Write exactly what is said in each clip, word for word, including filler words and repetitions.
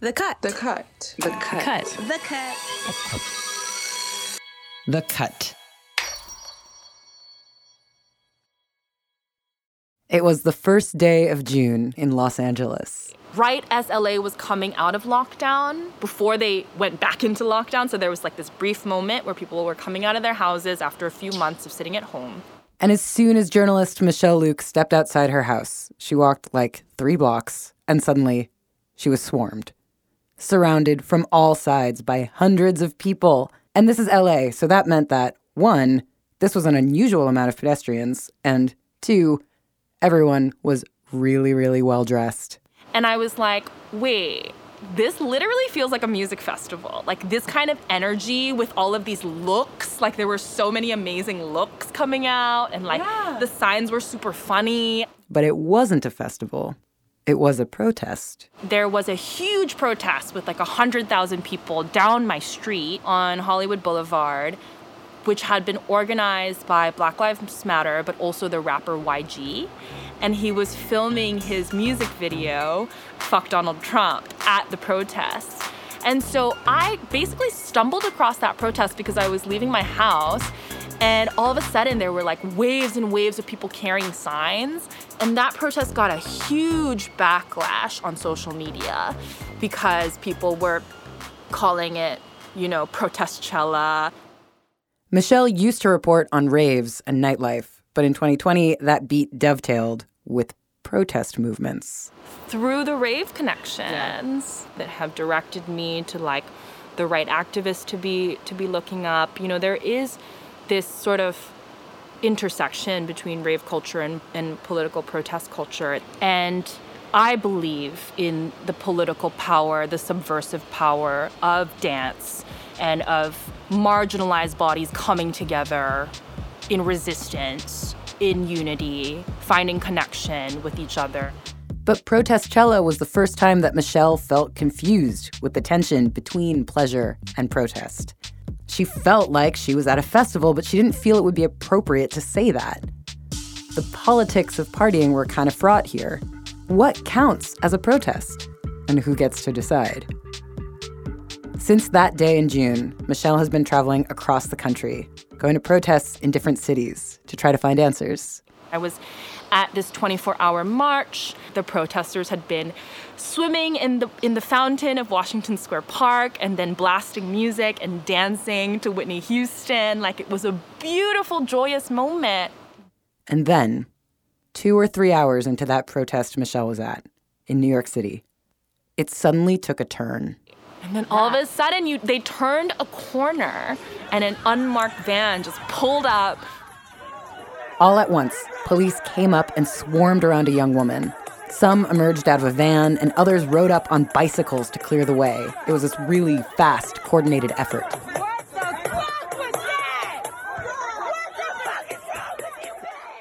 The cut. The cut. The cut. Cut. The cut. The cut. It was the first day of June in Los Angeles. Right as L A was coming out of lockdown, before they went back into lockdown, so there was like this brief moment where people were coming out of their houses after a few months of sitting at home. And as soon as journalist Michelle Lhooq stepped outside her house, she walked like three blocks, and suddenly she was swarmed. Surrounded from all sides by hundreds of people. And this is L A, so that meant that, one, this was an unusual amount of pedestrians, and two, everyone was really, really well-dressed. And I was like, wait, this literally feels like a music festival. Like, this kind of energy with all of these looks. Like, there were so many amazing looks coming out, and, like, yeah. the signs were super funny. But it wasn't a festival. It was a protest. There was a huge protest with, like, one hundred thousand people down my street on Hollywood Boulevard, which had been organized by Black Lives Matter, but also the rapper Y G. And he was filming his music video, Fuck Donald Trump, at the protest. And so I basically stumbled across that protest because I was leaving my house, and all of a sudden there were like waves and waves of people carrying signs. And that protest got a huge backlash on social media because people were calling it, you know, protestchella. Michelle used to report on raves and nightlife, but in twenty twenty, that beat dovetailed with protest movements. Through the rave connections that have directed me to, like, the right activists to be to be looking up, you know, there is this sort of intersection between rave culture and, and political protest culture. And I believe in the political power, the subversive power of dance and of marginalized bodies coming together in resistance, in unity, finding connection with each other. But protestchella was the first time that Michelle felt confused with the tension between pleasure and protest. She felt like she was at a festival, but she didn't feel it would be appropriate to say that. The politics of partying were kind of fraught here. What counts as a protest? And who gets to decide? Since that day in June, Michelle has been traveling across the country, going to protests in different cities to try to find answers. I was at this twenty-four hour march. The protesters had been swimming in the in the fountain of Washington Square Park and then blasting music and dancing to Whitney Houston. Like, it was a beautiful, joyous moment. And then, two or three hours into that protest Michelle was at in New York City, it suddenly took a turn. And then all of a sudden, you, they turned a corner, and an unmarked van just pulled up. All at once, police came up and swarmed around a young woman. Some emerged out of a van, and others rode up on bicycles to clear the way. It was this really fast, coordinated effort. What the fuck was that? What the fuck is wrong with you, man?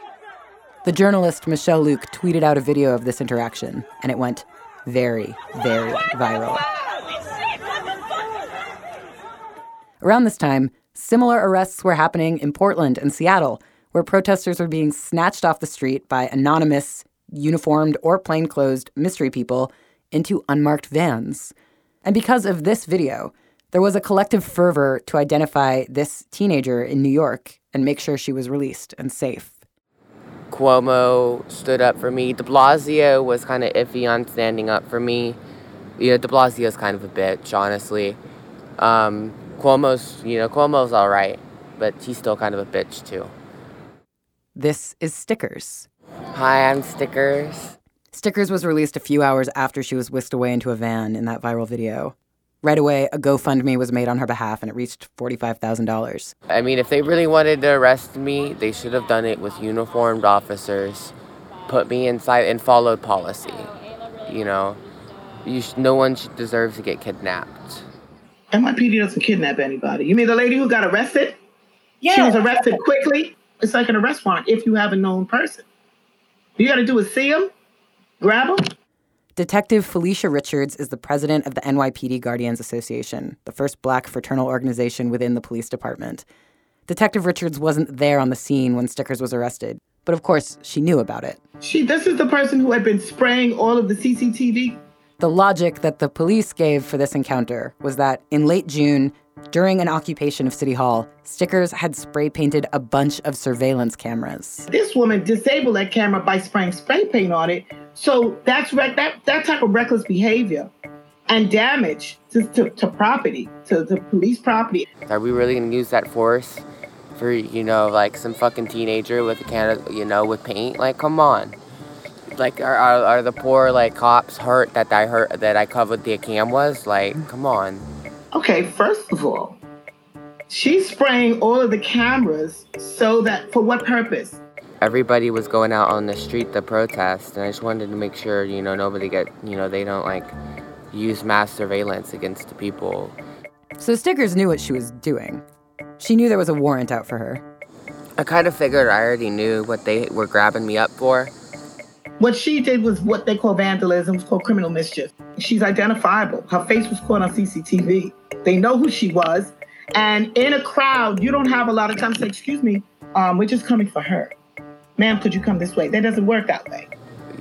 The journalist Michelle Lhooq tweeted out a video of this interaction, and it went very, very viral. Around this time, similar arrests were happening in Portland and Seattle, where protesters were being snatched off the street by anonymous, uniformed or plainclothed mystery people into unmarked vans. And because of this video, there was a collective fervor to identify this teenager in New York and make sure she was released and safe. Cuomo stood up for me. De Blasio was kind of iffy on standing up for me. You know, De Blasio's kind of a bitch, honestly. Um... Cuomo's, you know, Cuomo's all right, but he's still kind of a bitch, too. This is Stickers. Hi, I'm Stickers. Stickers was released a few hours after she was whisked away into a van in that viral video. Right away, a GoFundMe was made on her behalf, and it reached forty-five thousand dollars. I mean, if they really wanted to arrest me, they should have done it with uniformed officers, put me inside, and followed policy. You know, you sh- no one should deserve to get kidnapped. N Y P D doesn't kidnap anybody. You mean the lady who got arrested? Yeah. She was arrested quickly. It's like an arrest warrant if you have a known person. You got to do is see them, grab them. Detective Felicia Richards is the president of the N Y P D Guardians Association, the first black fraternal organization within the police department. Detective Richards wasn't there on the scene when Stickers was arrested, but of course she knew about it. She, this is the person who had been spraying all of the C C T V The logic that the police gave for this encounter was that in late June, during an occupation of City Hall, Stickers had spray-painted a bunch of surveillance cameras. This woman disabled that camera by spraying spray paint on it. So that's rec- that that type of reckless behavior and damage to, to, to property, to, to police property. Are we really going to use that force for, you know, like some fucking teenager with a can of, you know, with paint? Like, come on. Like, are, are are the poor, like, cops hurt that I hurt that I covered their cameras? Like, come on. Okay, first of all, she's spraying all of the cameras so that, for what purpose? Everybody was going out on the street to protest, and I just wanted to make sure, you know, nobody get, you know, they don't, like, use mass surveillance against the people. So Stickers knew what she was doing. She knew there was a warrant out for her. I kind of figured I already knew what they were grabbing me up for. What she did was what they call vandalism, it's called criminal mischief. She's identifiable. Her face was caught on C C T V. They know who she was. And in a crowd, you don't have a lot of time to say, excuse me, um, we're just coming for her. Ma'am, could you come this way? That doesn't work that way.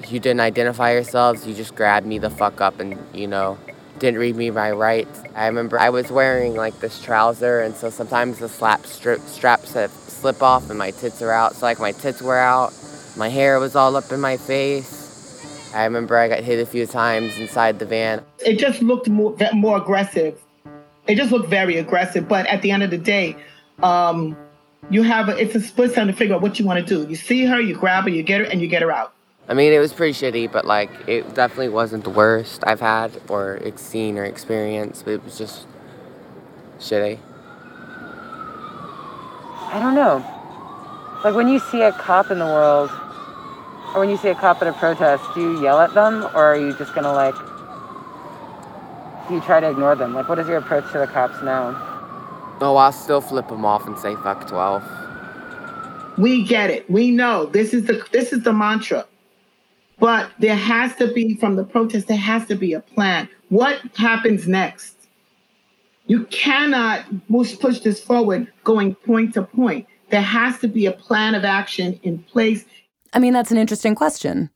You didn't identify yourselves. You just grabbed me the fuck up and, you know, didn't read me my rights. I remember I was wearing, like, this trouser, and so sometimes the slap strip, straps slip off and my tits are out. So, like, my tits were out. My hair was all up in my face. I remember I got hit a few times inside the van. It just looked more, more aggressive. It just looked very aggressive. But at the end of the day, um, you have a, it's a split time to figure out what you want to do. You see her, you grab her, you get her, and you get her out. I mean, it was pretty shitty, but, like, it definitely wasn't the worst I've had or seen or experienced. It was just shitty. I don't know. Like, when you see a cop in the world, or when you see a cop at a protest, do you yell at them, or are you just gonna, like, do you try to ignore them? Like, what is your approach to the cops now? Oh, I'll still flip them off and say, fuck twelve. We get it. We know. This is the this is the mantra. But there has to be, from the protest, there has to be a plan. What happens next? You cannot push this forward going point to point. There has to be a plan of action in place. I mean, that's an interesting question.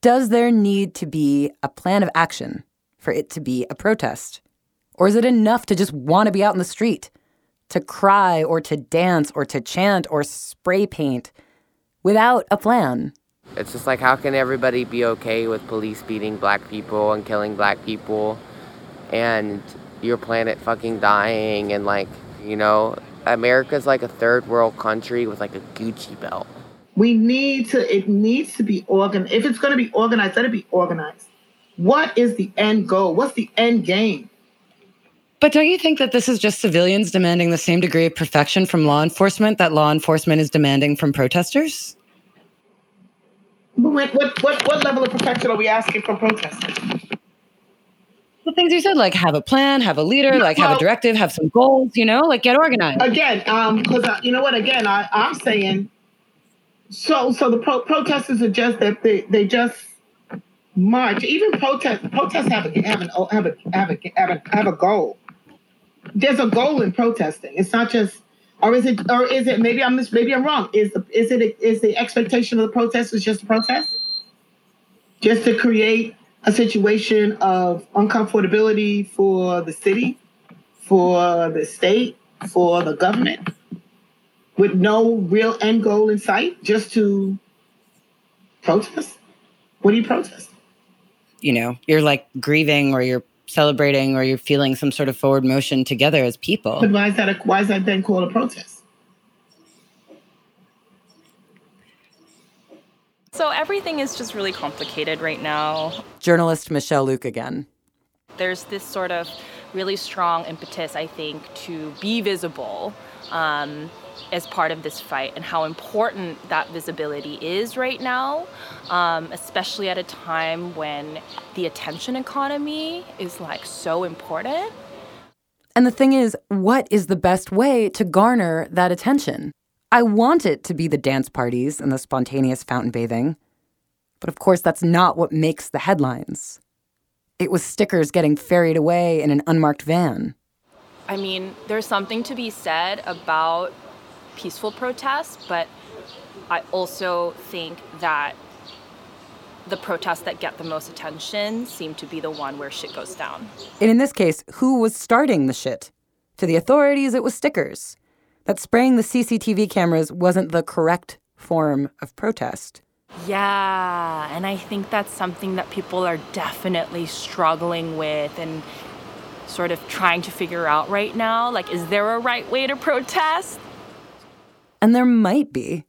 Does there need to be a plan of action for it to be a protest? Or is it enough to just want to be out in the street, to cry or to dance or to chant or spray paint without a plan? It's just like, how can everybody be okay with police beating black people and killing black people and your planet fucking dying and, like, you know, America's like a third world country with, like, a Gucci belt. We need to, it needs to be organized. If it's going to be organized, let it be organized. What is the end goal? What's the end game? But don't you think that this is just civilians demanding the same degree of perfection from law enforcement that law enforcement is demanding from protesters? What, what, what, what level of perfection are we asking from protesters? The things you said, like, have a plan, have a leader, like, well, have a directive, have some goals, you know, like, get organized. Again, um, because, you know what, again, I, I'm saying... So, so the pro- protesters are just that they, they just march. Even protests protests have a, have an, have a, have a, have a, have a goal. There's a goal in protesting. It's not just, or is it, or is it? Maybe I'm mis- maybe I'm wrong. Is the is it is the expectation of the protesters just to protest, just to create a situation of uncomfortability for the city, for the state, for the government? With no real end goal in sight, just to protest? What do you protest? You know, you're, like, grieving or you're celebrating or you're feeling some sort of forward motion together as people. But why is that, a, why is that then called a protest? So everything is just really complicated right now. Journalist Michelle Lhooq again. There's this sort of really strong impetus, I think, to be visible, um, as part of this fight and how important that visibility is right now, um, especially at a time when the attention economy is, like, so important. And the thing is, what is the best way to garner that attention? I want it to be the dance parties and the spontaneous fountain bathing. But of course, that's not what makes the headlines. It was Stickers getting ferried away in an unmarked van. I mean, there's something to be said about peaceful protests, but I also think that the protests that get the most attention seem to be the one where shit goes down. And in this case, who was starting the shit? To the authorities, it was stickers. That spraying the C C T V cameras wasn't the correct form of protest. Yeah, and I think that's something that people are definitely struggling with and sort of trying to figure out right now. Like, is there a right way to protest? And there might be.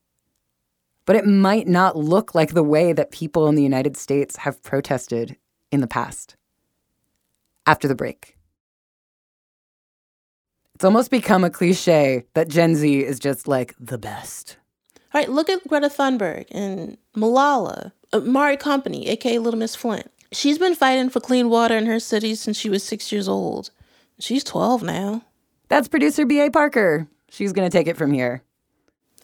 But it might not look like the way that people in the United States have protested in the past. After the break. It's almost become a cliche that Gen Z is just, like, the best. All right, look at Greta Thunberg and Malala, uh, Mari Company, a k a. Little Miss Flint. She's been fighting for clean water in her city since she was six years old. She's twelve now. That's producer B A Parker. She's going to take it from here.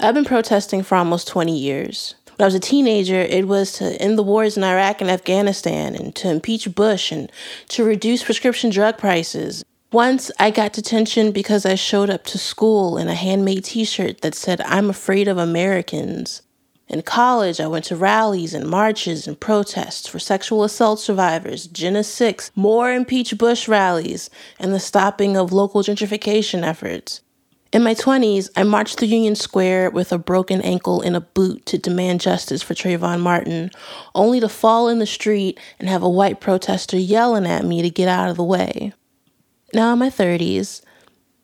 I've been protesting for almost twenty years. When I was a teenager, it was to end the wars in Iraq and Afghanistan and to impeach Bush and to reduce prescription drug prices. Once I got detention because I showed up to school in a handmade t-shirt that said, "I'm afraid of Americans." In college, I went to rallies and marches and protests for sexual assault survivors, Jena six, more impeach Bush rallies, and the stopping of local gentrification efforts. In my twenties, I marched through Union Square with a broken ankle and a boot to demand justice for Trayvon Martin, only to fall in the street and have a white protester yelling at me to get out of the way. Now in my thirties,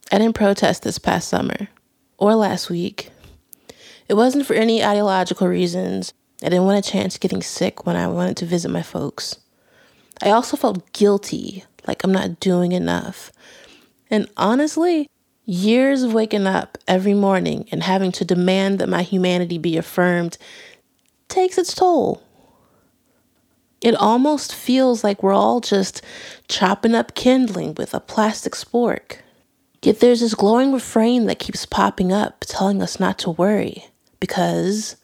I didn't protest this past summer, or last week. It wasn't for any ideological reasons. I didn't want a chance getting sick when I wanted to visit my folks. I also felt guilty, like I'm not doing enough. And honestly, years of waking up every morning and having to demand that my humanity be affirmed takes its toll. It almost feels like we're all just chopping up kindling with a plastic spork. Yet there's this glowing refrain that keeps popping up telling us not to worry because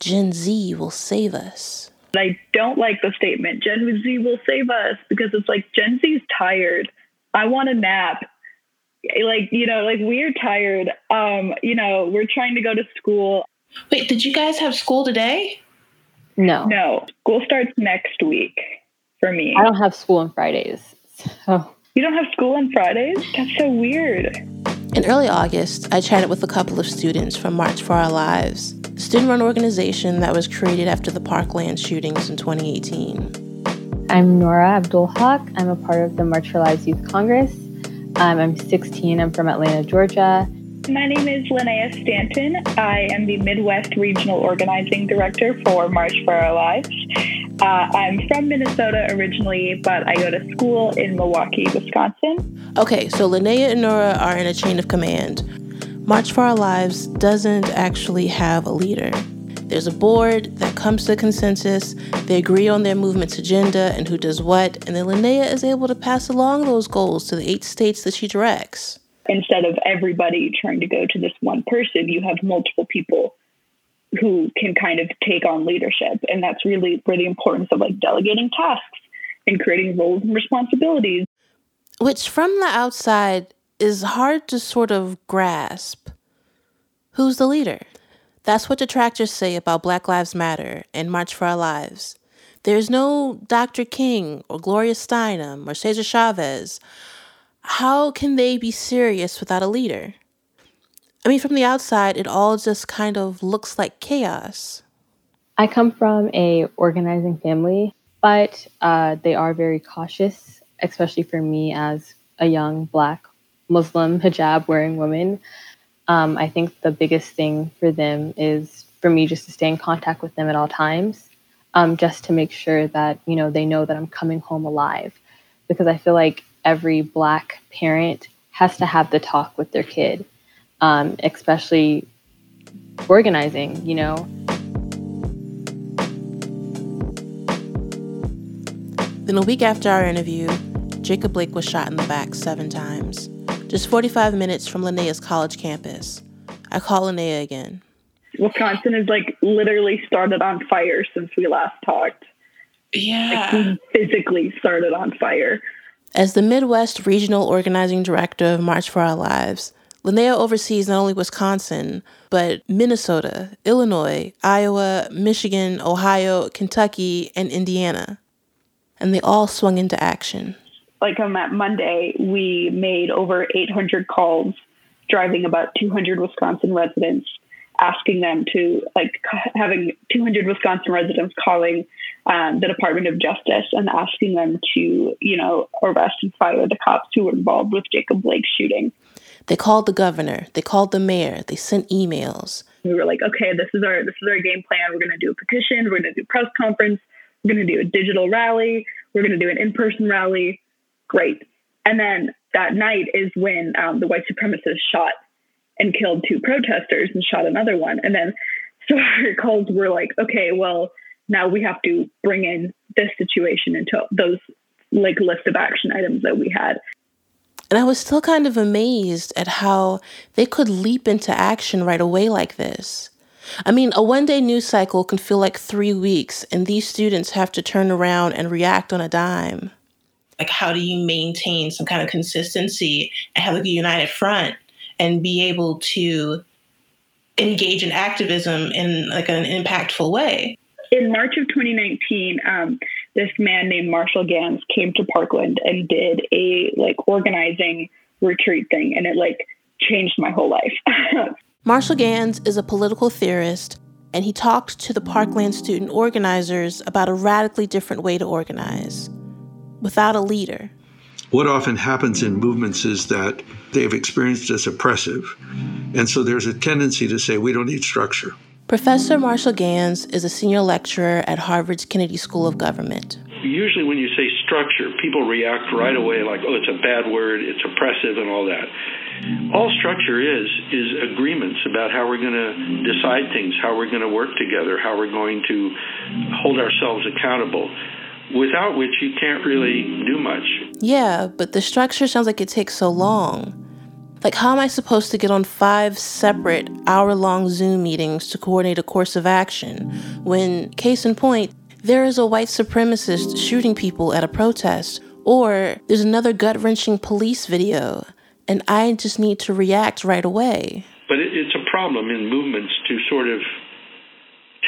Gen Z will save us. I don't like the statement, Gen Z will save us, because it's like Gen Z's tired. I want a nap. Like, you know, like we're tired. Um, you know, we're trying to go to school. Wait, did you guys have school today? No. No. School starts next week for me. I don't have school on Fridays. So. You don't have school on Fridays? That's so weird. In early August, I chatted with a couple of students from March for Our Lives, a student-run organization that was created after the Parkland shootings in twenty eighteen. I'm Nora Abdul-Hawk. I'm a part of the March for Our Lives Youth Congress. Um, I'm sixteen. I'm from Atlanta, Georgia. My name is Linnea Stanton. I am the Midwest Regional Organizing Director for March for Our Lives. Uh, I'm from Minnesota originally, but I go to school in Milwaukee, Wisconsin. Okay, so Linnea and Nora are in a chain of command. March for Our Lives doesn't actually have a leader. There's a board that comes to consensus, they agree on their movement's agenda and who does what, and then Linnea is able to pass along those goals to the eight states that she directs. Instead of everybody trying to go to this one person, you have multiple people who can kind of take on leadership, and that's really where the importance of like delegating tasks and creating roles and responsibilities. Which from the outside is hard to sort of grasp. Who's the leader? That's what detractors say about Black Lives Matter and March for Our Lives. There's no Doctor King or Gloria Steinem or Cesar Chavez. How can they be serious without a leader? I mean, from the outside, it all just kind of looks like chaos. I come from a organizing family, but uh, they are very cautious, especially for me as a young Black Muslim hijab-wearing woman. Um, I think the biggest thing for them is for me just to stay in contact with them at all times, um, just to make sure that, you know, they know that I'm coming home alive, because I feel like every Black parent has to have the talk with their kid, um, especially organizing, you know. Then a week after our interview, Jacob Blake was shot in the back seven times. Just forty-five minutes from Linnea's college campus. I call Linnea again. Wisconsin has like literally started on fire since we last talked. Yeah. Like, we physically started on fire. As the Midwest Regional Organizing Director of March for Our Lives, Linnea oversees not only Wisconsin, but Minnesota, Illinois, Iowa, Michigan, Ohio, Kentucky, and Indiana. And they all swung into action. Like on that Monday, we made over eight hundred calls, driving about two hundred Wisconsin residents, asking them to, like, having two hundred Wisconsin residents calling um, the Department of Justice and asking them to, you know, arrest and fire the cops who were involved with Jacob Blake's shooting. They called the governor. They called the mayor. They sent emails. We were like, okay, this is our this is our game plan. We're going to do a petition. We're going to do a press conference. We're going to do a digital rally. We're going to do an in-person rally. Great. And then that night is when um, the white supremacists shot and killed two protesters and shot another one. And then so our calls were like, okay, well, now we have to bring in this situation into those, like, list of action items that we had. And I was still kind of amazed at how they could leap into action right away like this. I mean, a one-day news cycle can feel like three weeks, and these students have to turn around and react on a dime. Like, how do you maintain some kind of consistency and have, like, a united front and be able to engage in activism in, like, an impactful way? In March of twenty nineteen, um, this man named Marshall Ganz came to Parkland and did a, like, organizing retreat thing, and it, like, changed my whole life. Marshall Ganz is a political theorist, and he talked to the Parkland student organizers about a radically different way to organize, without a leader. What often happens in movements is that they've experienced as oppressive, and so there's a tendency to say, we don't need structure. Professor Marshall Ganz is a senior lecturer at Harvard's Kennedy School of Government. Usually when you say structure, people react right away like, oh, it's a bad word, it's oppressive and all that. All structure is, is agreements about how we're going to decide things, how we're going to work together, how we're going to hold ourselves accountable, without which you can't really do much. Yeah, but the structure sounds like it takes so long. Like, how am I supposed to get on five separate hour-long Zoom meetings to coordinate a course of action when, case in point, there is a white supremacist shooting people at a protest, or there's another gut-wrenching police video, and I just need to react right away? But it's a problem in movements to sort of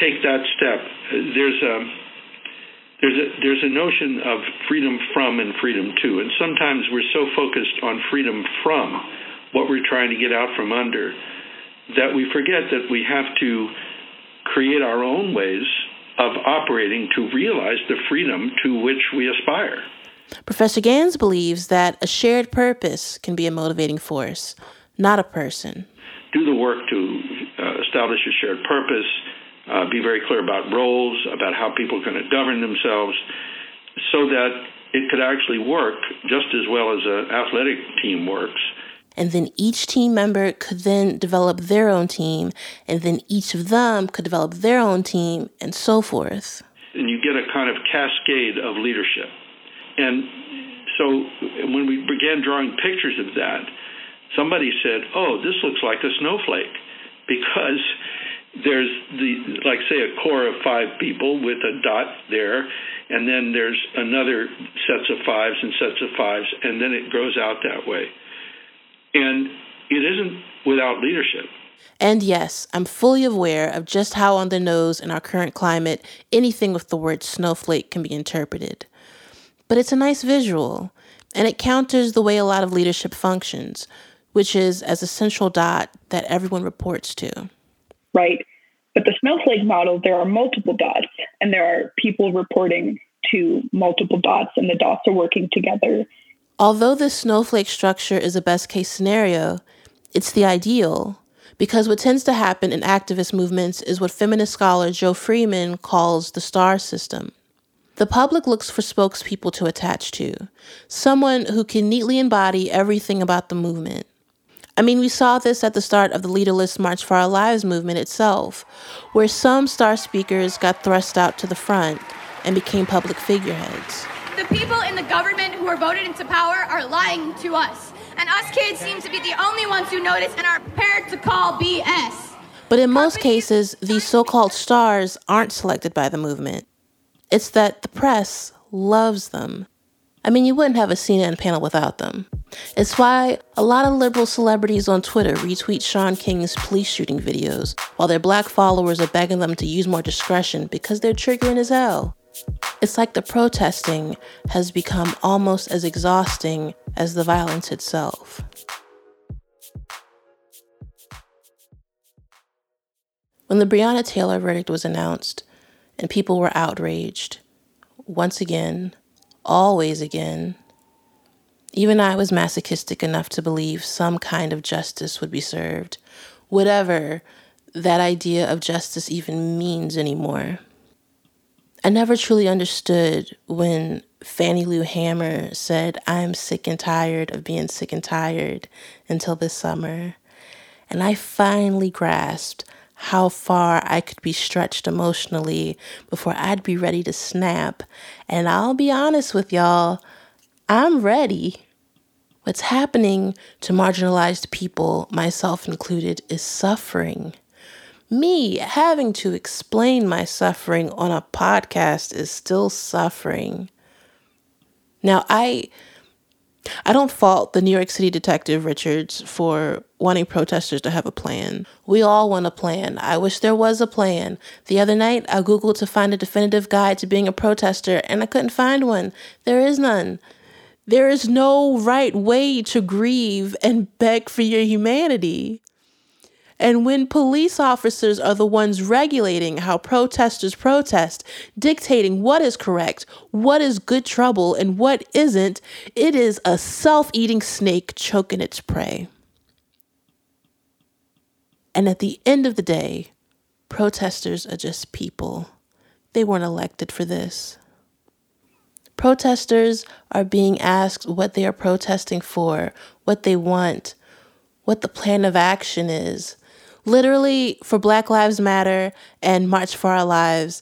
take that step. There's a, there's a, there's a notion of freedom from and freedom to, and sometimes we're so focused on freedom from what we're trying to get out from under, that we forget that we have to create our own ways of operating to realize the freedom to which we aspire. Professor Ganz believes that a shared purpose can be a motivating force, not a person. Do the work to uh, establish a shared purpose, uh, be very clear about roles, about how people are going to govern themselves, so that it could actually work just as well as an athletic team works. And then each team member could then develop their own team, and then each of them could develop their own team, and so forth. And you get a kind of cascade of leadership. And so when we began drawing pictures of that, somebody said, oh, this looks like a snowflake, because there's, the like, say, a core of five people with a dot there, and then there's another sets of fives and sets of fives, and then it grows out that way. And it isn't without leadership. And yes, I'm fully aware of just how on the nose in our current climate anything with the word snowflake can be interpreted. But it's a nice visual, and it counters the way a lot of leadership functions, which is as a central dot that everyone reports to. Right. But the snowflake model, there are multiple dots, and there are people reporting to multiple dots, and the dots are working together. Although this snowflake structure is a best-case scenario, it's the ideal, because what tends to happen in activist movements is what feminist scholar Joe Freeman calls the star system. The public looks for spokespeople to attach to, someone who can neatly embody everything about the movement. I mean, we saw this at the start of the leaderless March for Our Lives movement itself, where some star speakers got thrust out to the front and became public figureheads. The people in the government who are voted into power are lying to us. And us kids seem to be the only ones who notice and are prepared to call B S. But in most cases, these so-called stars aren't selected by the movement. It's that the press loves them. I mean, you wouldn't have a C N N panel without them. It's why a lot of liberal celebrities on Twitter retweet Sean King's police shooting videos, while their black followers are begging them to use more discretion because they're triggering as hell. It's like the protesting has become almost as exhausting as the violence itself. When the Breonna Taylor verdict was announced and people were outraged, once again, always again, even I was masochistic enough to believe some kind of justice would be served, whatever that idea of justice even means anymore. I never truly understood when Fannie Lou Hamer said, "I'm sick and tired of being sick and tired," until this summer. And I finally grasped how far I could be stretched emotionally before I'd be ready to snap. And I'll be honest with y'all, I'm ready. What's happening to marginalized people, myself included, is suffering. Me having to explain my suffering on a podcast is still suffering. Now, I I don't fault the New York City detective Richards for wanting protesters to have a plan. We all want a plan. I wish there was a plan. The other night, I Googled to find a definitive guide to being a protester, and I couldn't find one. There is none. There is no right way to grieve and beg for your humanity. And when police officers are the ones regulating how protesters protest, dictating what is correct, what is good trouble, and what isn't, it is a self-eating snake choking its prey. And at the end of the day, protesters are just people. They weren't elected for this. Protesters are being asked what they are protesting for, what they want, what the plan of action is. Literally, for Black Lives Matter and March for Our Lives,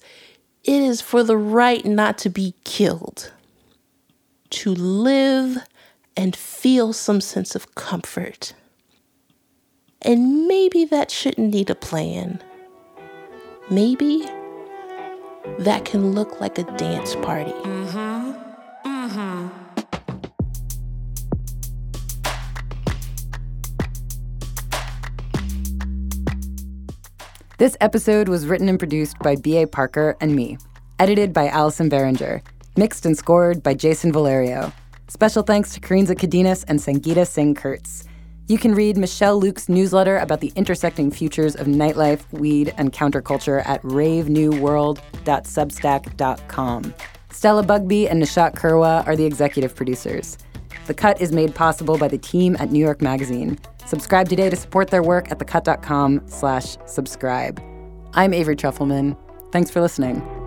it is for the right not to be killed, to live and feel some sense of comfort. And maybe that shouldn't need a plan. Maybe that can look like a dance party. Mm-hmm. Mm-hmm. This episode was written and produced by B A. Parker and me, edited by Allison Behringer, mixed and scored by Jason Valerio. Special thanks to Karenza Cardenas and Sangeeta Singh-Kurtz. You can read Michelle Lhooq's newsletter about the intersecting futures of nightlife, weed, and counterculture at rave new world dot substack dot com. Stella Bugby and Nishat Kurwa are the executive producers. The Cut is made possible by the team at New York Magazine. Subscribe today to support their work at thecut.com slash subscribe. I'm Avery Trufelman. Thanks for listening.